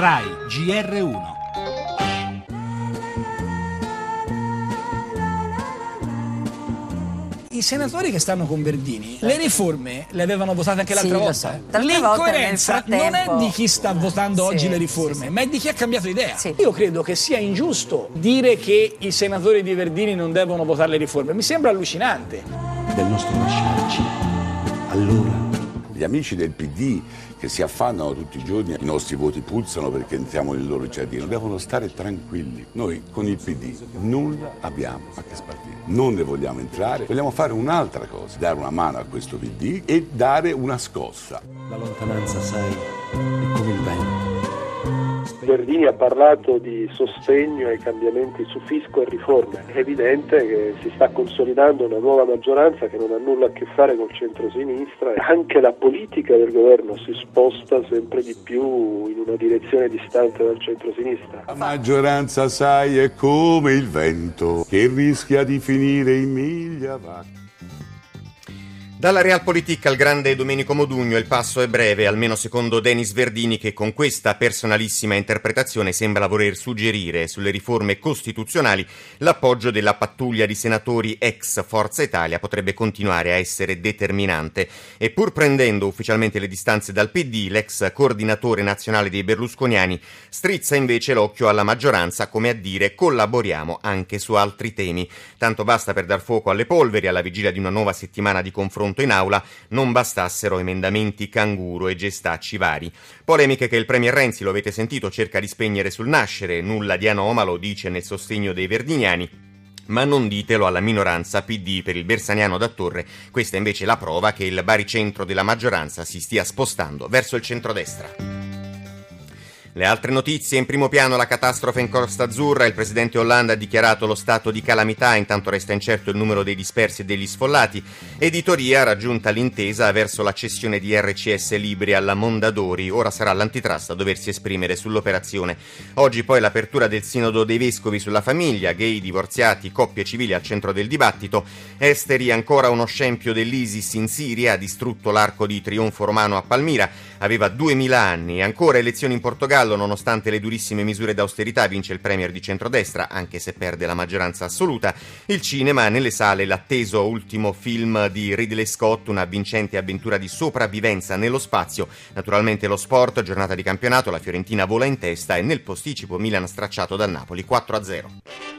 RAI GR1. I senatori che stanno con Verdini, le riforme le avevano votate anche l'altra volta. L'incoerenza non è di chi sta votando oggi le riforme, ma è di chi ha cambiato idea. Io credo che sia ingiusto dire che i senatori di Verdini non devono votare le riforme. Mi sembra allucinante. Del nostro lasciarci, allora. Gli amici del PD che si affannano tutti i giorni, i nostri voti puzzano perché entriamo nel loro giardino, devono stare tranquilli. Noi con il PD nulla abbiamo a che spartire, non ne vogliamo entrare, vogliamo fare un'altra cosa, dare una mano a questo PD e dare una scossa. La lontananza, sai, è come il vento. Verdini ha parlato di sostegno ai cambiamenti su fisco e riforme. È evidente che si sta consolidando una nuova maggioranza che non ha nulla a che fare col centro-sinistra. Anche la politica del governo si sposta sempre di più in una direzione distante dal centro-sinistra. La maggioranza, sai, è come il vento che rischia di finire in miglia vacche. Dalla Realpolitik al grande Domenico Modugno il passo è breve, almeno secondo Denis Verdini, che con questa personalissima interpretazione sembra voler suggerire sulle riforme costituzionali l'appoggio della pattuglia di senatori ex Forza Italia potrebbe continuare a essere determinante. E pur prendendo ufficialmente le distanze dal PD, l'ex coordinatore nazionale dei berlusconiani strizza invece l'occhio alla maggioranza, come a dire collaboriamo anche su altri temi. Tanto basta per dar fuoco alle polveri alla vigilia di una nuova settimana di confronto in aula, non bastassero emendamenti canguro e gestacci vari. Polemiche che il premier Renzi, lo avete sentito, cerca di spegnere sul nascere, nulla di anomalo, dice, nel sostegno dei verdiniani. Ma non ditelo alla minoranza PD, per il bersaniano D'Attorre questa è invece la prova che il baricentro della maggioranza si stia spostando verso il centrodestra. Le altre notizie, in primo piano la catastrofe in Costa Azzurra, il presidente Hollande ha dichiarato lo stato di calamità, intanto resta incerto il numero dei dispersi e degli sfollati. Editoria, raggiunta l'intesa verso la cessione di RCS Libri alla Mondadori, ora sarà l'antitrust a doversi esprimere sull'operazione. Oggi poi l'apertura del Sinodo dei Vescovi sulla famiglia, gay, divorziati, coppie civili al centro del dibattito. Esteri, ancora uno scempio dell'ISIS in Siria, ha distrutto l'arco di trionfo romano a Palmira, aveva 2000 anni, ancora elezioni in Portogallo. Nonostante le durissime misure d'austerità vince il premier di centrodestra, anche se perde la maggioranza assoluta. Il cinema, nelle sale l'atteso ultimo film di Ridley Scott, una vincente avventura di sopravvivenza nello spazio. Naturalmente lo sport, giornata di campionato, la Fiorentina vola in testa e nel posticipo Milan stracciato dal Napoli 4-0.